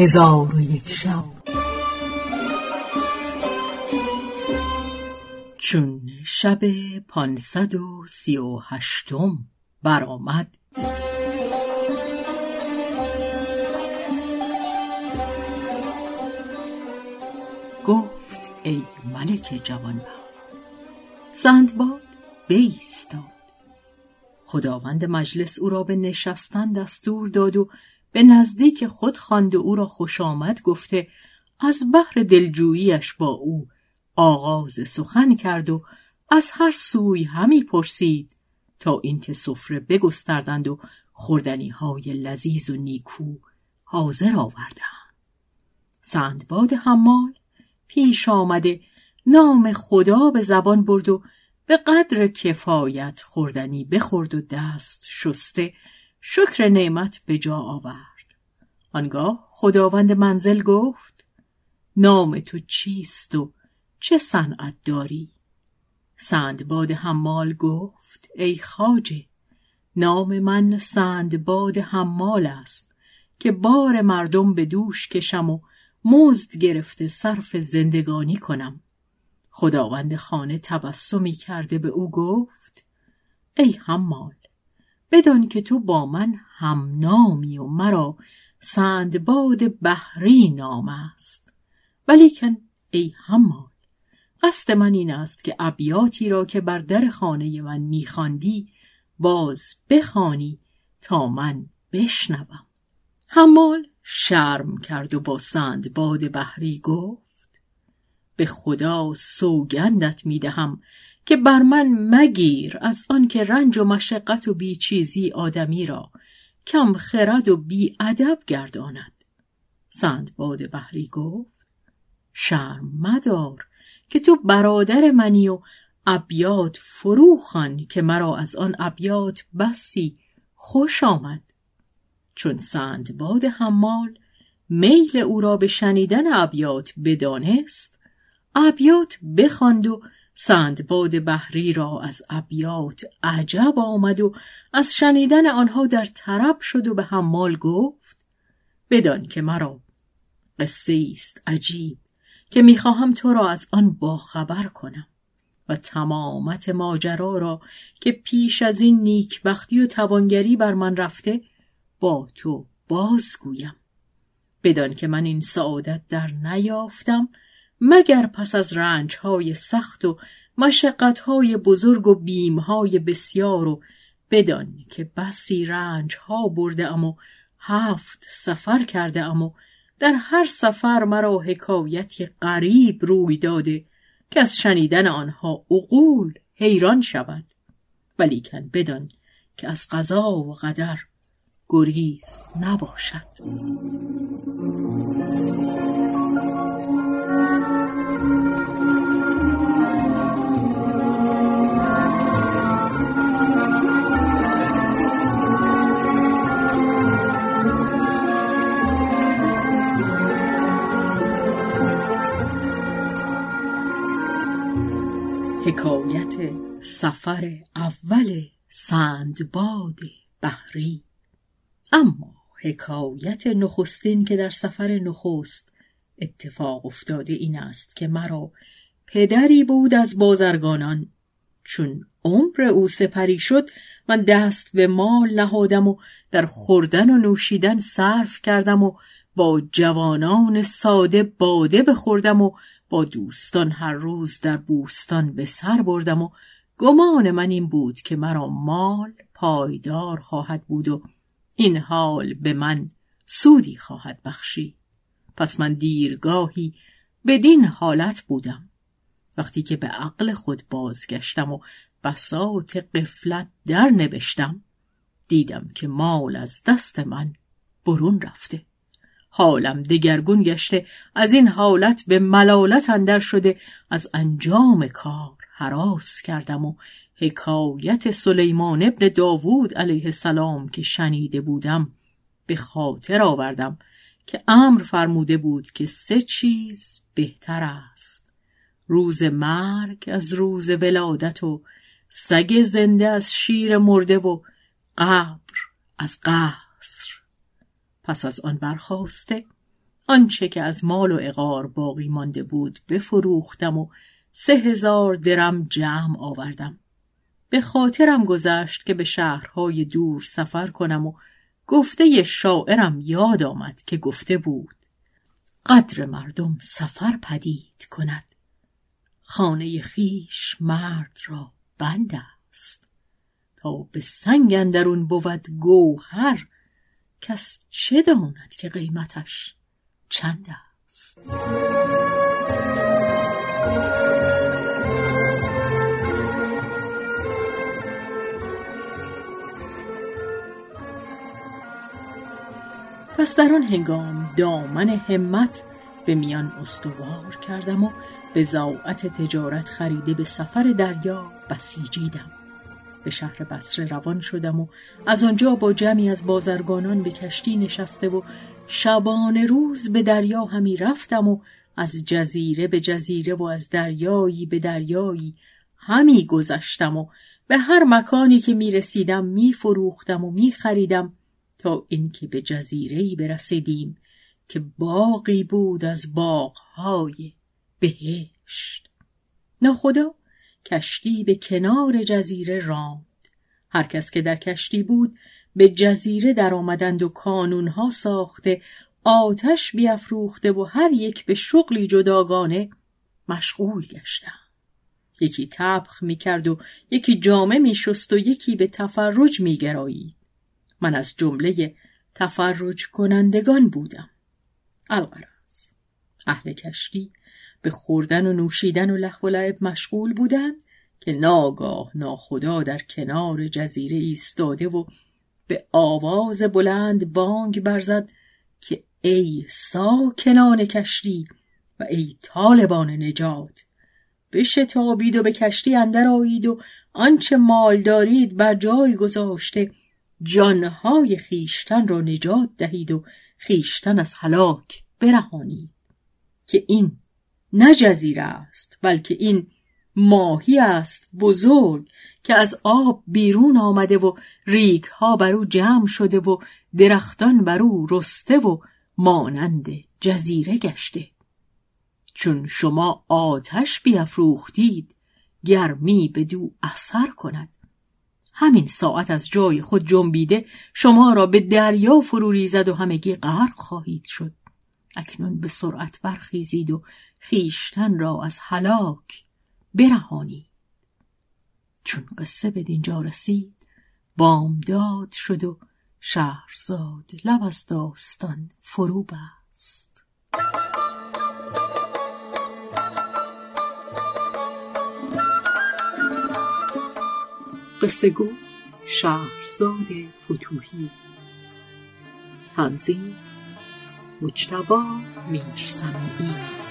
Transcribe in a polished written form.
هزار و یک شب. چون شب 538 برآمد، گفت ای ملک جوانبخت. سندباد بایستاد. خداوند مجلس او را به نشستن دستور داد و به نزدیک خود خواند و او را خوش آمد گفته از بحر دلجوییش با او آغاز سخن کرد و از هر سوی همی پرسید تا اینکه سفره بگستردند و خوردنی های لذیذ و نیکو حاضر آوردند. سندباد حمال پیش آمده نام خدا به زبان برد و به قدر کفایت خوردنی بخورد و دست شسته شکر نعمت به جا آورد. آنگاه خداوند منزل گفت نام تو چیست و چه صنعت داری؟ سندباد حمال گفت ای خواجه، نام من سندباد حمال است که بار مردم به دوش کشم و مزد گرفته صرف زندگانی کنم. خداوند خانه تبسمی کرده به او گفت ای حمال، بدان که تو با من هم نامی و مرا سندباد بحری نام است، ولیکن ای حمال، قصد من این است که ابیاتی را که بر در خانه من می‌خواندی باز بخوانی تا من بشنوم. حمال شرم کرد و با سندباد بحری گفت به خدا سوگندت می‌دهم که بر من مگیر از آن که رنج و مشقت و بی چیزی آدمی را کم خرد و بی ادب گرداند. سندباد بحری گفت شرم مدار که تو برادر منی و ابیات فرو خوان که مرا از آن ابیات بسی خوش آمد. چون سندباد حمال میل او را به شنیدن ابیات بدانست، ابیات بخواند و سندباد بحری را از ابیات عجب آمد و از شنیدن آنها در طرب شد و به حمال گفت بدان که مرا قصه ایست عجیب که میخواهم تو را از آن باخبر کنم و تمامت ماجرا را که پیش از این نیکبختی و توانگری بر من رفته با تو بازگویم. بدان که من این سعادت در نیافتم مگر پس از رنجهای سخت و مشقتهای بزرگ و بیمهای بسیار، و بدان که بسی رنجها برده ام و 7 سفر کرده ام و در هر سفر مرا حکایتی غریب روی داده که از شنیدن آنها عقول حیران شود، ولیکن بدان که از قضا و قدر گریز نباشد. حکایت سفر اول سندباد بحری. اما حکایت نخستین که در سفر نخست اتفاق افتاده این است که مرا پدری بود از بازرگانان. چون عمر او سپری شد من دست به مال نهادم و در خوردن و نوشیدن صرف کردم و با جوانان ساده باده بخوردم و با دوستان هر روز در بوستان به سر بردم و گمان من این بود که مرا مال پایدار خواهد بود و این حال به من سودی خواهد بخشی. پس من دیرگاهی بدین حالت بودم. وقتی که به عقل خود بازگشتم و بساط غفلت در نبشتم، دیدم که مال از دست من برون رفته. حالم دگرگون گشته، از این حالت به ملالت اندر شده از انجام کار هراس کردم و حکایت سلیمان ابن داوود علیه السلام که شنیده بودم به خاطر آوردم که امر فرموده بود که 3 چیز بهتر است: روز مرگ از روز ولادت و سگ زنده از شیر مرده و قبر از قصر. پس از آن برخاسته آنچه که از مال و عقار باقی مانده بود بفروختم و 3000 درم جمع آوردم. به خاطرم گذشت که به شهرهای دور سفر کنم و گفته شاعرم یاد آمد که گفته بود: قدر مردم سفر پدید کند، خانه خیش مرد را بند است، تا به سنگ اندرون بود گوهر، کس چه داند که قیمتش چند است. پس در آن هنگام دامن همت به میان استوار کردم و بضاعت تجارت خریده به سفر دریا بسیجیدم. به شهر بصره روان شدم و از آنجا با جمعی از بازرگانان به کشتی نشسته و شبانه روز به دریا همی رفتم و از جزیره به جزیره و از دریایی به دریایی همی گذشتم و به هر مکانی که می رسیدم می فروختم و می خریدم، تا اینکه به جزیره‌ای برسیدیم که باغی بود از باغ‌های بهشت. ناخدا کشتی به کنار جزیره راند. هر کس که در کشتی بود به جزیره در آمدند و کانونها ساخته، آتش بیافروخته و هر یک به شغلی جداگانه مشغول گشتند. یکی طبخ می‌کرد و یکی جامه می‌شست و یکی به تفرج می‌گرایید. من از جمله تفرج کنندگان بودم. الغرض اهل کشتی به خوردن و نوشیدن و لهو و لعب مشغول بودند که ناگاه ناخدا در کنار جزیره ایستاده و به آواز بلند بانگ برزد که ای ساکنان کشتی و ای طالبان نجات، بشتابید و به کشتی اندر آیید و آنچه مال دارید بر جای گذاشته جانهای خیشتن را نجات دهید و خیشتن از هلاک برهانید، که این نه جزیره است بلکه این ماهی است بزرگ که از آب بیرون آمده و ریگ ها بر او جمع شده و درختان بر او رسته و مانند جزیره گشته. چون شما آتش بیافروختید گرمی بدو اثر کند، همین ساعت از جای خود جنبیده شما را به دریا فرو ریزد و همگی غرق خواهید شد. اکنون به سرعت برخیزید و خیشتن را از هلاک برهانید. چون قصه به دینجا رسید بامداد شد و شهرزاد لب از داستان فرو بست. قصه گو شهرزاد فتوحی. تنظیم مجتبی میرسمیعی.